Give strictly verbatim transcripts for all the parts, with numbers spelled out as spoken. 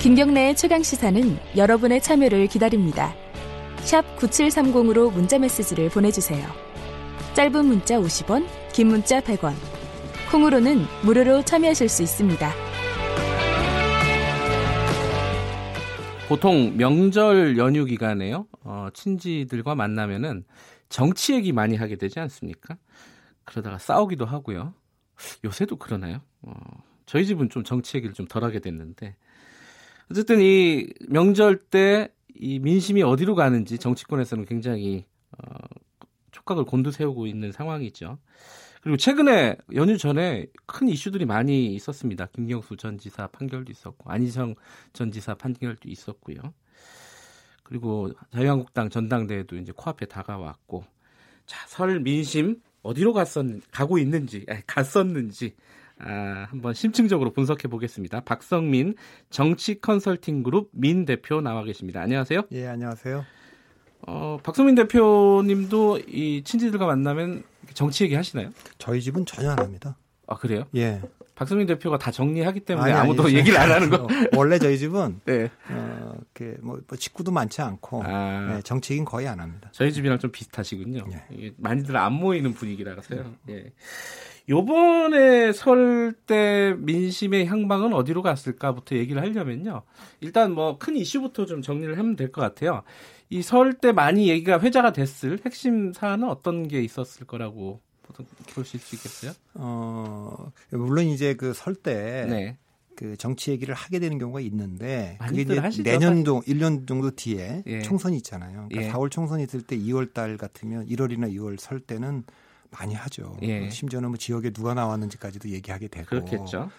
김경래의 최강시사는 여러분의 참여를 기다립니다. 샵 구칠삼공으로 문자메시지를 보내주세요. 짧은 문자 오십 원, 긴 문자 백 원. 콩으로는 무료로 참여하실 수 있습니다. 보통 명절 연휴 기간에요. 어, 친지들과 만나면은 정치 얘기 많이 하게 되지 않습니까? 그러다가 싸우기도 하고요. 요새도 그러나요? 어, 저희 집은 좀 정치 얘기를 좀 덜하게 됐는데 어쨌든 이 명절 때 이 민심이 어디로 가는지 정치권에서는 굉장히 어, 촉각을 곤두세우고 있는 상황이죠. 그리고 최근에 연휴 전에 큰 이슈들이 많이 있었습니다. 김경수 전 지사 판결도 있었고 안희정 전 지사 판결도 있었고요. 그리고 자유한국당 전당대회도 이제 코앞에 다가왔고 자, 설 민심 어디로 갔었는지, 가고 있는지, 아니, 갔었는지 아, 한번 심층적으로 분석해 보겠습니다. 박성민 정치 컨설팅 그룹 민 대표 나와 계십니다. 안녕하세요. 예, 안녕하세요. 어, 박성민 대표님도 이 친지들과 만나면 정치 얘기 하시나요? 저희 집은 전혀 안 합니다. 아, 그래요? 예. 박성민 대표가 다 정리하기 때문에 아니, 아무도 아니, 얘기를 안 하는 거. 원래 저희 집은 네. 어, 이렇게 뭐 식구도 많지 않고 아. 네, 정치인 거의 안 합니다. 저희 집이랑 좀 비슷하시군요. 예. 이게 많이들 안 모이는 분위기라서요. 예. 예. 요번에 설 때 민심의 향방은 어디로 갔을까부터 얘기를 하려면요. 일단 뭐 큰 이슈부터 좀 정리를 하면 될 것 같아요. 이 설 때 많이 얘기가 회자가 됐을 핵심 사안은 어떤 게 있었을 거라고 보실 수 있겠어요? 어, 물론 이제 그 설 때 네. 그 정치 얘기를 하게 되는 경우가 있는데 그게 이제 하시죠, 내년도 사실. 일 년 정도 뒤에 예. 총선이 있잖아요. 그러니까 예. 사월 총선이 있을 때 이월 달 같으면 일월이나 이월 설 때는 많이 하죠. 예. 심지어는 뭐 지역에 누가 나왔는지까지도 얘기하게 되고. 그렇겠죠.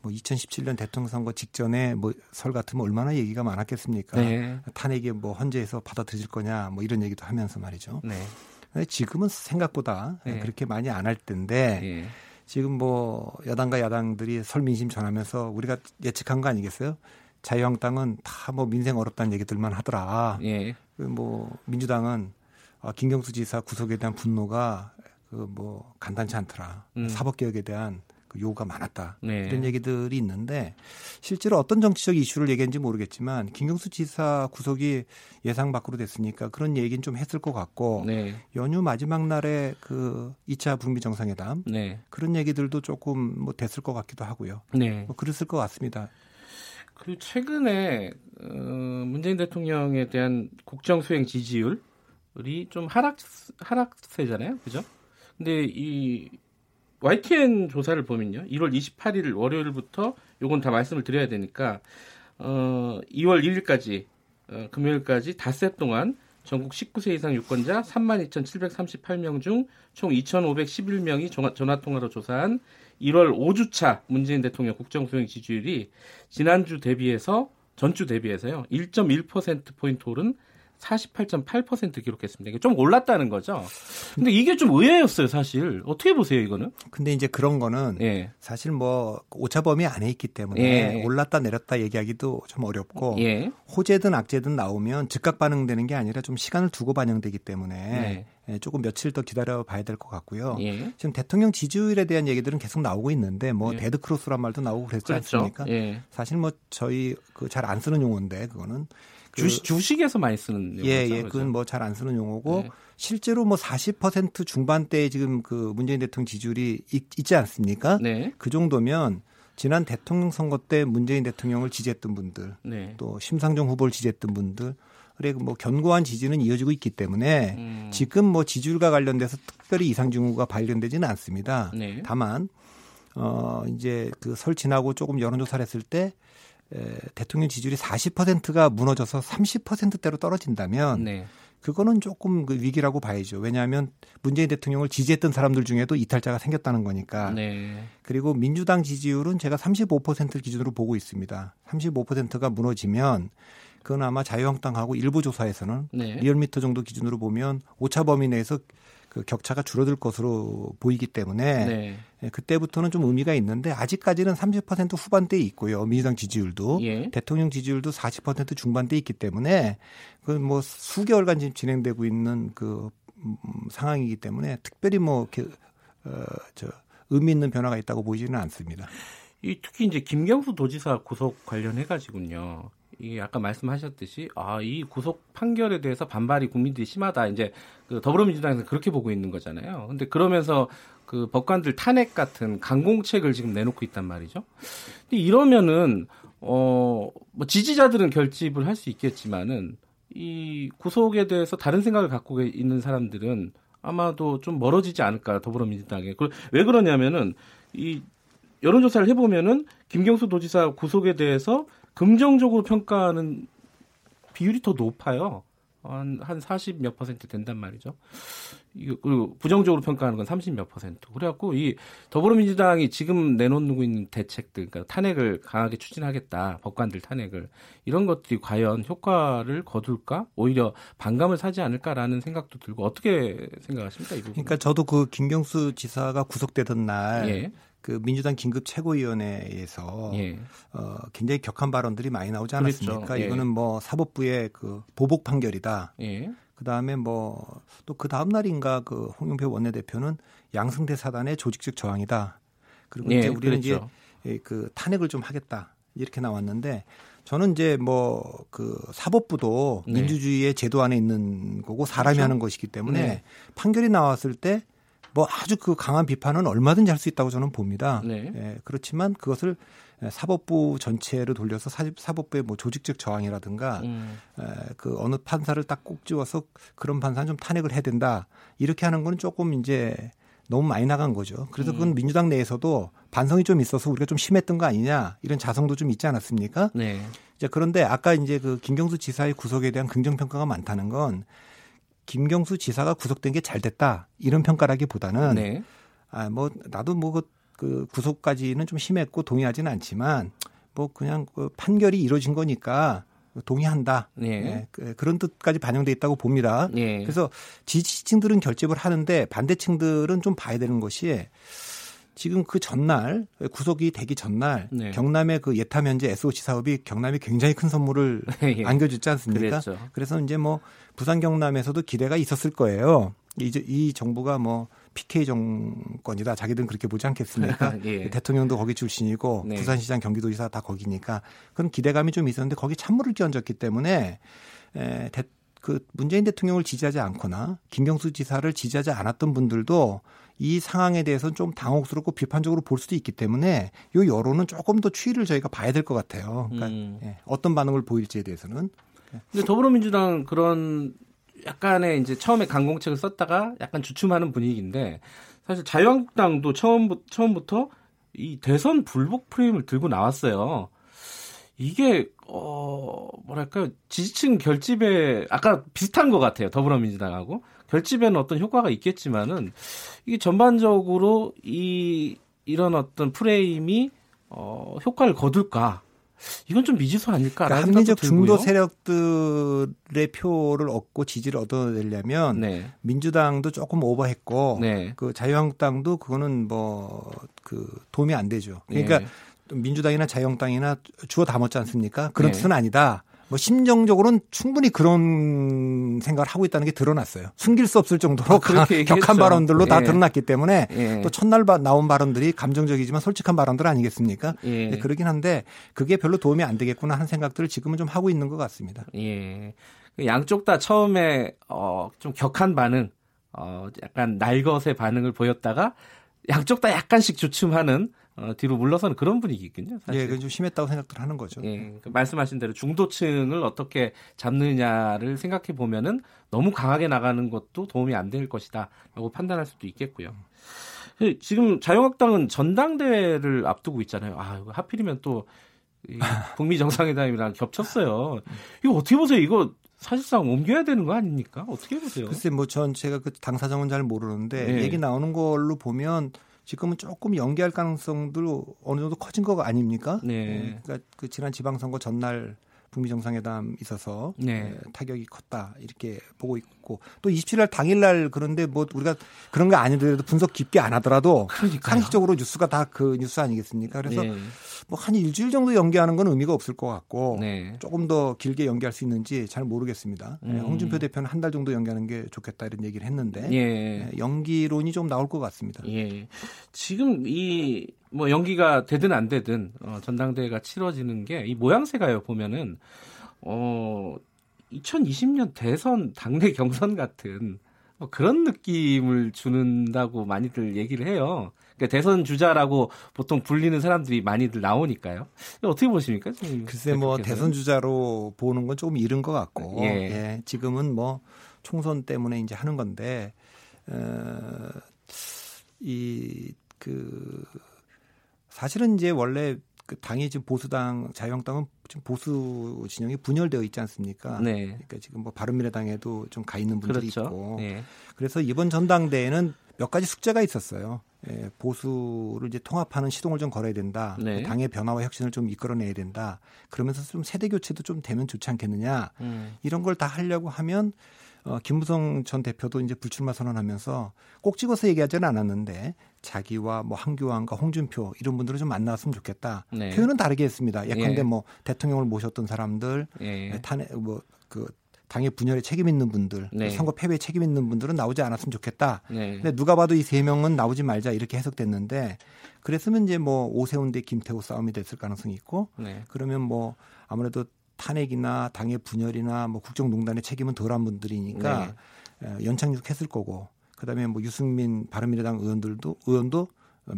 뭐 이천십칠 년 대통령 선거 직전에 뭐 설 같으면 얼마나 얘기가 많았겠습니까? 네. 탄핵이 뭐 헌재에서 받아들일 거냐 뭐 이런 얘기도 하면서 말이죠. 네. 지금은 생각보다 네. 그렇게 많이 안 할 텐데 네. 지금 뭐 여당과 야당들이 설 민심 전하면서 우리가 예측한 거 아니겠어요? 자유한국당은 다 뭐 민생 어렵다는 얘기들만 하더라. 네. 뭐 민주당은 김경수 지사 구속에 대한 분노가 그 뭐 간단치 않더라. 음. 사법개혁에 대한 그 요구가 많았다. 네. 이런 얘기들이 있는데 실제로 어떤 정치적 이슈를 얘기했는지 모르겠지만 김경수 지사 구속이 예상 밖으로 됐으니까 그런 얘기는 좀 했을 것 같고 네. 연휴 마지막 날에 그 이 차 북미 정상회담 네. 그런 얘기들도 조금 뭐 됐을 것 같기도 하고요. 네. 뭐 그랬을 것 같습니다. 그리고 최근에 어, 문재인 대통령에 대한 국정 수행 지지율이 좀 하락 하락세잖아요, 그죠? 근데 이 와이티엔 조사를 보면요. 일월 이십팔일 월요일부터 요건 다 말씀을 드려야 되니까 어, 이월 일일까지 어, 금요일까지 닷새 동안 전국 십구 세 이상 유권자 삼만 이천칠백삼십팔 명 중 총 이천오백십일 명이 전화, 전화통화로 조사한 일월 오 주차 문재인 대통령 국정수행 지지율이 지난주 대비해서 전주 대비해서요. 일 점 일 퍼센트포인트 오른 사십팔 점 팔 퍼센트 기록했습니다. 좀 올랐다는 거죠. 근데 이게 좀 의외였어요, 사실. 어떻게 보세요, 이거는? 근데 이제 그런 거는 예. 사실 뭐 오차범위 안에 있기 때문에 예. 올랐다 내렸다 얘기하기도 좀 어렵고 예. 호재든 악재든 나오면 즉각 반영되는 게 아니라 좀 시간을 두고 반영되기 때문에 예. 조금 며칠 더 기다려봐야 될 것 같고요. 예. 지금 대통령 지지율에 대한 얘기들은 계속 나오고 있는데 뭐 예. 데드크로스란 말도 나오고 그랬지 그렇죠. 않습니까? 예. 사실 뭐 저희 그 잘 안 쓰는 용어인데 그거는 그 주식, 주식에서 많이 쓰는 용어죠. 예, 예, 그건 뭐 잘 안 쓰는 용어고 네. 실제로 뭐 사십 퍼센트 중반대에 지금 그 문재인 대통령 지지율이 있, 있지 않습니까? 네. 그 정도면 지난 대통령 선거 때 문재인 대통령을 지지했던 분들, 네. 또 심상정 후보를 지지했던 분들, 그래 뭐 견고한 지지는 이어지고 있기 때문에 음. 지금 뭐 지지율과 관련돼서 특별히 이상 징후가 발견되지는 않습니다. 네. 다만 어 이제 그 설 지나고 조금 여론조사를 했을 때. 에, 대통령 지지율이 사십 퍼센트가 무너져서 삼십 퍼센트대로 떨어진다면 네. 그거는 조금 그 위기라고 봐야죠. 왜냐하면 문재인 대통령을 지지했던 사람들 중에도 이탈자가 생겼다는 거니까. 네. 그리고 민주당 지지율은 제가 삼십오 퍼센트 기준으로 보고 있습니다. 삼십오 퍼센트가 무너지면 그건 아마 자유한국당하고 일부 조사에서는 네. 리얼미터 정도 기준으로 보면 오차범위 내에서 그 격차가 줄어들 것으로 보이기 때문에 네. 예, 그때부터는 좀 의미가 있는데 아직까지는 삼십 퍼센트 후반대에 있고요. 민주당 지지율도 예. 대통령 지지율도 사십 퍼센트 중반대에 있기 때문에 그 뭐 수개월간 지금 진행되고 있는 그 음, 상황이기 때문에 특별히 뭐 이렇게 어, 저 의미 있는 변화가 있다고 보이지는 않습니다. 이 특히 이제 김경수 도지사 구속 관련해가지고요. 이게 아까 말씀하셨듯이 아, 이 구속 판결에 대해서 반발이 국민들이 심하다. 이제 그 더불어민주당에서 그렇게 보고 있는 거잖아요. 근데 그러면서 그 법관들 탄핵 같은 강공책을 지금 내놓고 있단 말이죠. 근데 이러면은 어, 뭐 지지자들은 결집을 할 수 있겠지만은 이 구속에 대해서 다른 생각을 갖고 있는 사람들은 아마도 좀 멀어지지 않을까 더불어민주당에. 왜 그러냐면은 이 여론조사를 해보면은 김경수 도지사 구속에 대해서 긍정적으로 평가하는 비율이 더 높아요. 한, 한 사십 몇 퍼센트 된단 말이죠. 그리고 부정적으로 평가하는 건 삼십 몇 퍼센트. 그래갖고 이 더불어민주당이 지금 내놓는 있는 대책들, 그러니까 탄핵을 강하게 추진하겠다, 법관들 탄핵을. 이런 것들이 과연 효과를 거둘까? 오히려 반감을 사지 않을까라는 생각도 들고, 어떻게 생각하십니까? 이 부분? 그러니까 저도 그 김경수 지사가 구속되던 날, 예. 그 민주당 긴급 최고위원회에서 예. 어, 굉장히 격한 발언들이 많이 나오지 않았습니까? 그렇죠. 예. 이거는 뭐 사법부의 그 보복 판결이다. 예. 그 다음에 뭐 또 그 다음 날인가 그 홍영표 원내대표는 양승태 사단의 조직적 저항이다. 그리고 예, 이제 우리는 그렇죠. 이제 그 탄핵을 좀 하겠다 이렇게 나왔는데 저는 이제 뭐 그 사법부도 네. 민주주의의 제도 안에 있는 거고 사람이 그렇죠. 하는 것이기 때문에 네. 판결이 나왔을 때. 뭐 아주 그 강한 비판은 얼마든지 할 수 있다고 저는 봅니다. 네. 예, 그렇지만 그것을 사법부 전체로 돌려서 사, 사법부의 뭐 조직적 저항이라든가 음. 예, 그 어느 판사를 딱 꼭 집어서 그런 판사는 좀 탄핵을 해야 된다. 이렇게 하는 건 조금 이제 너무 많이 나간 거죠. 그래서 그건 음. 민주당 내에서도 반성이 좀 있어서 우리가 좀 심했던 거 아니냐 이런 자성도 좀 있지 않았습니까? 네. 이제 그런데 아까 이제 그 김경수 지사의 구속에 대한 긍정평가가 많다는 건 김경수 지사가 구속된 게 잘 됐다 이런 평가라기보다는 네. 아, 뭐 나도 뭐 그 그 구속까지는 좀 심했고 동의하지는 않지만 뭐 그냥 그 판결이 이루어진 거니까 동의한다 네. 네. 그런 뜻까지 반영돼 있다고 봅니다. 네. 그래서 지지층들은 결집을 하는데 반대층들은 좀 봐야 되는 것이 지금 그 전날 구속이 되기 전날 네. 경남의 그 예탐 현재 에스오씨 사업이 경남이 굉장히 큰 선물을 예. 안겨줬지 않습니까? 그랬죠. 그래서 이제 뭐 부산 경남에서도 기대가 있었을 거예요. 이제 이 정부가 뭐 피케이 정권이다 자기들은 그렇게 보지 않겠습니까? 예. 대통령도 거기 출신이고 네. 부산시장 경기도지사 다 거기니까 그런 기대감이 좀 있었는데 거기 찬물을 끼얹었기 때문에 에, 대, 그 문재인 대통령을 지지하지 않거나 김경수 지사를 지지하지 않았던 분들도 이 상황에 대해서는 좀 당혹스럽고 비판적으로 볼 수도 있기 때문에 이 여론은 조금 더 추이를 저희가 봐야 될 것 같아요. 그러니까 음. 예, 어떤 반응을 보일지에 대해서는. 근데 더불어민주당 그런 약간의 이제 처음에 강공책을 썼다가 약간 주춤하는 분위기인데 사실 자유한국당도 처음, 처음부터 이 대선 불복 프레임을 들고 나왔어요. 이게 어 뭐랄까 지지층 결집에 아까 비슷한 것 같아요. 더불어민주당하고. 결집에는 어떤 효과가 있겠지만은 이게 전반적으로 이 이런 어떤 프레임이 어, 효과를 거둘까? 이건 좀 미지수 아닐까? 그러니까 합리적 중도 세력들의 표를 얻고 지지를 얻어내려면 네. 민주당도 조금 오버했고 네. 그 자유한국당도 그거는 뭐 그 도움이 안 되죠. 그러니까 네. 민주당이나 자유한국당이나 주워 담았지 않습니까? 그런 네. 뜻은 아니다. 뭐 심정적으로는 충분히 그런 생각을 하고 있다는 게 드러났어요. 숨길 수 없을 정도로 아, 강한, 격한 발언들로 예. 다 드러났기 때문에 예. 또 첫날 바, 나온 발언들이 감정적이지만 솔직한 발언들 아니겠습니까? 예. 그러긴 한데 그게 별로 도움이 안 되겠구나 하는 생각들을 지금은 좀 하고 있는 것 같습니다. 예. 양쪽 다 처음에 어, 좀 격한 반응, 어, 약간 날것의 반응을 보였다가 양쪽 다 약간씩 주춤하는 어, 뒤로 물러서는 그런 분위기군요. 사실. 예, 그건 좀 심했다고 생각들 하는 거죠. 예, 말씀하신 대로 중도층을 어떻게 잡느냐를 생각해 보면은 너무 강하게 나가는 것도 도움이 안 될 것이다라고 판단할 수도 있겠고요. 지금 자유한국당은 전당대회를 앞두고 있잖아요. 아, 하필이면 또 이 북미 정상회담이랑 겹쳤어요. 이거 어떻게 보세요? 이거 사실상 옮겨야 되는 거 아닙니까? 어떻게 보세요? 글쎄, 뭐 전 제가 그 당 사정은 잘 모르는데 예. 얘기 나오는 걸로 보면. 지금은 조금 연기할 가능성도 어느 정도 커진 거 아닙니까? 네. 그러니까 그 지난 지방선거 전날 북미 정상회담 있어서 네. 타격이 컸다 이렇게 보고 있고 또 이십칠 일 당일날 그런데 뭐 우리가 그런 거 아니더라도 분석 깊게 안 하더라도 그러니까요. 상식적으로 뉴스가 다 그 뉴스 아니겠습니까? 그래서 네. 뭐 한 일주일 정도 연기하는 건 의미가 없을 것 같고 네. 조금 더 길게 연기할 수 있는지 잘 모르겠습니다. 음. 홍준표 대표는 한 달 정도 연기하는 게 좋겠다 이런 얘기를 했는데 예. 연기론이 좀 나올 것 같습니다. 예. 지금 이 뭐 연기가 되든 안 되든 어, 전당대회가 치러지는 게 이 모양새가요. 보면은 어, 이천이십 년 대선 당내 경선 같은 뭐 그런 느낌을 주는다고 많이들 얘기를 해요. 그러니까 대선 주자라고 보통 불리는 사람들이 많이들 나오니까요. 어떻게 보십니까? 글쎄 뭐 대선 주자로 보는 건 조금 이른 것 같고 예. 예, 지금은 뭐 총선 때문에 이제 하는 건데 어, 이 그 사실은 이제 원래 그 당이 지금 보수당 자유한국당은 지금 보수 진영이 분열되어 있지 않습니까? 네. 그러니까 지금 뭐 바른미래당에도 좀 가 있는 분들이 그렇죠. 있고. 네. 그래서 이번 전당대회는 몇 가지 숙제가 있었어요. 예, 보수를 이제 통합하는 시동을 좀 걸어야 된다. 네. 당의 변화와 혁신을 좀 이끌어내야 된다. 그러면서 좀 세대 교체도 좀 되면 좋지 않겠느냐. 음. 이런 걸 다 하려고 하면 어, 김무성 전 대표도 이제 불출마 선언하면서 꼭 찍어서 얘기하지는 않았는데 자기와 뭐 한교안과 홍준표 이런 분들을 좀 만났으면 좋겠다. 네. 표현은 다르게 했습니다. 예컨대 예. 뭐 대통령을 모셨던 사람들, 예. 탄핵 뭐 그 당의 분열에 책임 있는 분들, 네. 선거 패배에 책임 있는 분들은 나오지 않았으면 좋겠다. 네. 근데 누가 봐도 이 세 명은 나오지 말자 이렇게 해석됐는데 그랬으면 이제 뭐 오세훈 대 김태우 싸움이 됐을 가능성이 있고 네. 그러면 뭐 아무래도 탄핵이나 당의 분열이나 뭐 국정농단의 책임은 덜한 분들이니까 네. 연착륙했을 거고 그다음에 뭐 유승민 바른미래당 의원들도 의원도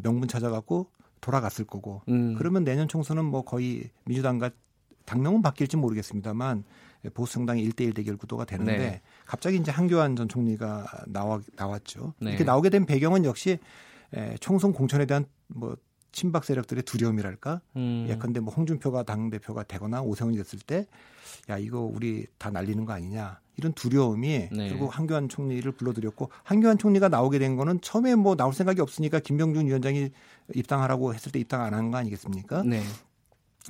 명분 찾아갖고 돌아갔을 거고 음. 그러면 내년 총선은 뭐 거의 민주당과 당명은 바뀔지 모르겠습니다만 보수정당의 일 대일 대결 구도가 되는데 네. 갑자기 이제 한교안 전 총리가 나와 나왔죠. 네. 이렇게 나오게 된 배경은 역시 총선 공천에 대한 뭐 친박 세력들의 두려움이랄까. 음. 예컨대 뭐 홍준표가 당 대표가 되거나 오세훈이 됐을 때, 야 이거 우리 다 날리는 거 아니냐 이런 두려움이 네. 결국 한교안 총리를 불러들였고 한교안 총리가 나오게 된 거는 처음에 뭐 나올 생각이 없으니까 김병준 위원장이 입당하라고 했을 때 입당 안 한 거 아니겠습니까? 네.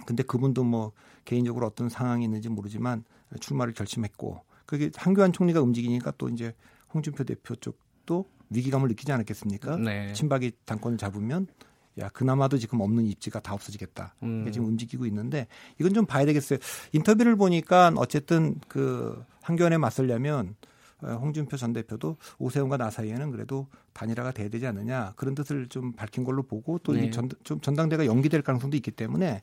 근데 그분도 뭐 개인적으로 어떤 상황이 있는지 모르지만 출마를 결심했고 그게 한교안 총리가 움직이니까 또 이제 홍준표 대표 쪽도 위기감을 느끼지 않았겠습니까? 네. 친박이 당권을 잡으면. 야 그나마도 지금 없는 입지가 다 없어지겠다. 음. 지금 움직이고 있는데 이건 좀 봐야 되겠어요. 인터뷰를 보니까 어쨌든 그 한교안에 맞서려면 홍준표 전 대표도 오세훈과 나 사이에는 그래도 단일화가 돼야 되지 않느냐 그런 뜻을 좀 밝힌 걸로 보고 또 네. 이 전, 좀 전당대회가 연기될 가능성도 있기 때문에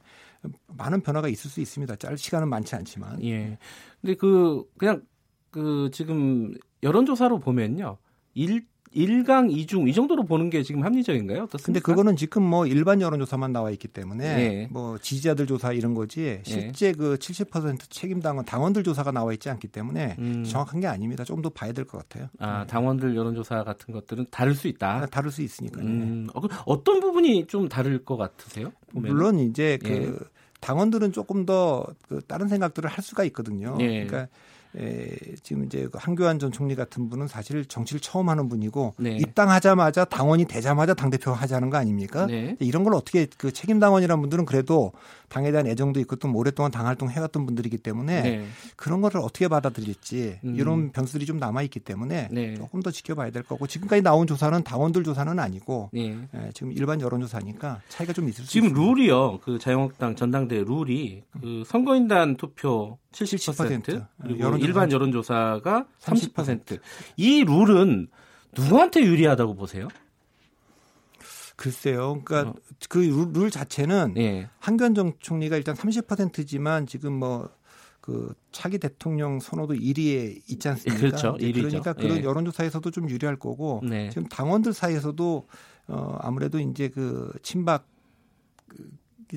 많은 변화가 있을 수 있습니다. 짧은 시간은 많지 않지만. 예. 근데 그 그냥 그 지금 여론조사로 보면요. 일 일강 이중 이 정도로 보는 게 지금 합리적인가요? 어떻습니까? 근데 그거는 지금 뭐 일반 여론조사만 나와 있기 때문에 예. 뭐 지지자들 조사 이런 거지 실제 예. 그 칠십 퍼센트 책임당원 당원들 조사가 나와 있지 않기 때문에 음. 정확한 게 아닙니다. 조금 더 봐야 될 것 같아요. 아, 당원들 여론조사 같은 것들은 다를 수 있다. 다를 수 있으니까요. 음. 어떤 부분이 좀 다를 것 같으세요? 보면? 물론 이제 그 예. 당원들은 조금 더 그 다른 생각들을 할 수가 있거든요. 예. 그러니까. 예, 지금 이제 한교안 전 총리 같은 분은 사실 정치를 처음 하는 분이고 네. 입당하자마자 당원이 되자마자 당대표 하자는 거 아닙니까? 네. 이런 걸 어떻게 그 책임당원이라는 분들은 그래도 당에 대한 애정도 있고 또 오랫동안 당 활동 해왔던 분들이기 때문에 네. 그런 거를 어떻게 받아들일지 음. 이런 변수들이 좀 남아있기 때문에 네. 조금 더 지켜봐야 될 거고 지금까지 나온 조사는 당원들 조사는 아니고 네. 예, 지금 일반 여론조사니까 차이가 좀 있을 수 있습니다. 지금 룰이요. 그 자유한국당 전당대회 룰이 그 선거인단 투표 칠십 퍼센트, 칠십 퍼센트. 그리고 여론조사. 일반 여론조사가 삼십 퍼센트. 이 룰은 누구한테 유리하다고 보세요? 글쎄요. 그러니까 어. 그 룰 자체는 예. 한교안 전 총리가 일단 삼십 퍼센트지만 지금 뭐 그 차기 대통령 선호도 일 위에 있지 않습니까? 그렇죠. 일 위죠. 그러니까 그런 예. 여론조사에서도 좀 유리할 거고 네. 지금 당원들 사이에서도 어 아무래도 이제 그 친박이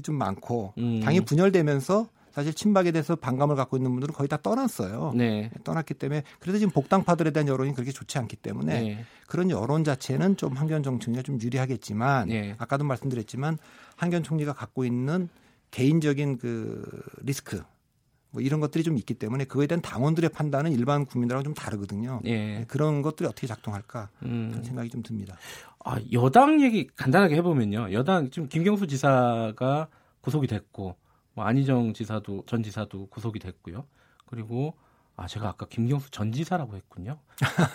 좀 많고 음. 당이 분열되면서 사실 친박에 대해서 반감을 갖고 있는 분들은 거의 다 떠났어요. 네. 떠났기 때문에 그래서 지금 복당파들에 대한 여론이 그렇게 좋지 않기 때문에 네. 그런 여론 자체는 좀 한교안 전 총리가 좀 유리하겠지만 네. 아까도 말씀드렸지만 한교안 총리가 갖고 있는 개인적인 그 리스크 뭐 이런 것들이 좀 있기 때문에 그거에 대한 당원들의 판단은 일반 국민들하고 좀 다르거든요. 네. 그런 것들이 어떻게 작동할까 음. 그런 생각이 좀 듭니다. 아, 여당 얘기 간단하게 해보면요. 여당 지금 김경수 지사가 구속이 됐고 뭐 안희정 지사도 전 지사도 구속이 됐고요. 그리고 아, 제가 아까 김경수 전 지사라고 했군요.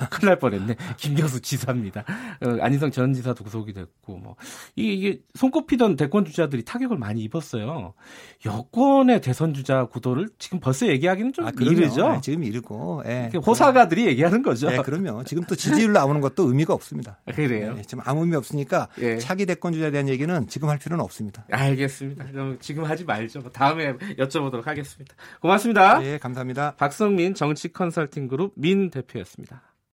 큰일 날 뻔했네. 김경수 지사입니다. 어, 안희정 전 지사도 구속이 됐고, 뭐 이게, 이게 손꼽히던 대권 주자들이 타격을 많이 입었어요. 여권의 대선 주자 구도를 지금 벌써 얘기하기는 좀 아, 이르죠. 아, 지금 이르고, 예. 호사가들이 얘기하는 거죠. 예, 그럼요. 지금 또 지지율 나오는 것도 의미가 없습니다. 그래요. 예, 지금 아무 의미 없으니까 예. 차기 대권 주자에 대한 얘기는 지금 할 필요는 없습니다. 알겠습니다. 그럼 지금 하지 말죠. 다음에 여쭤보도록 하겠습니다. 고맙습니다. 예, 감사합니다. 박성민 정치 컨설팅 그룹 민 대표였습니다.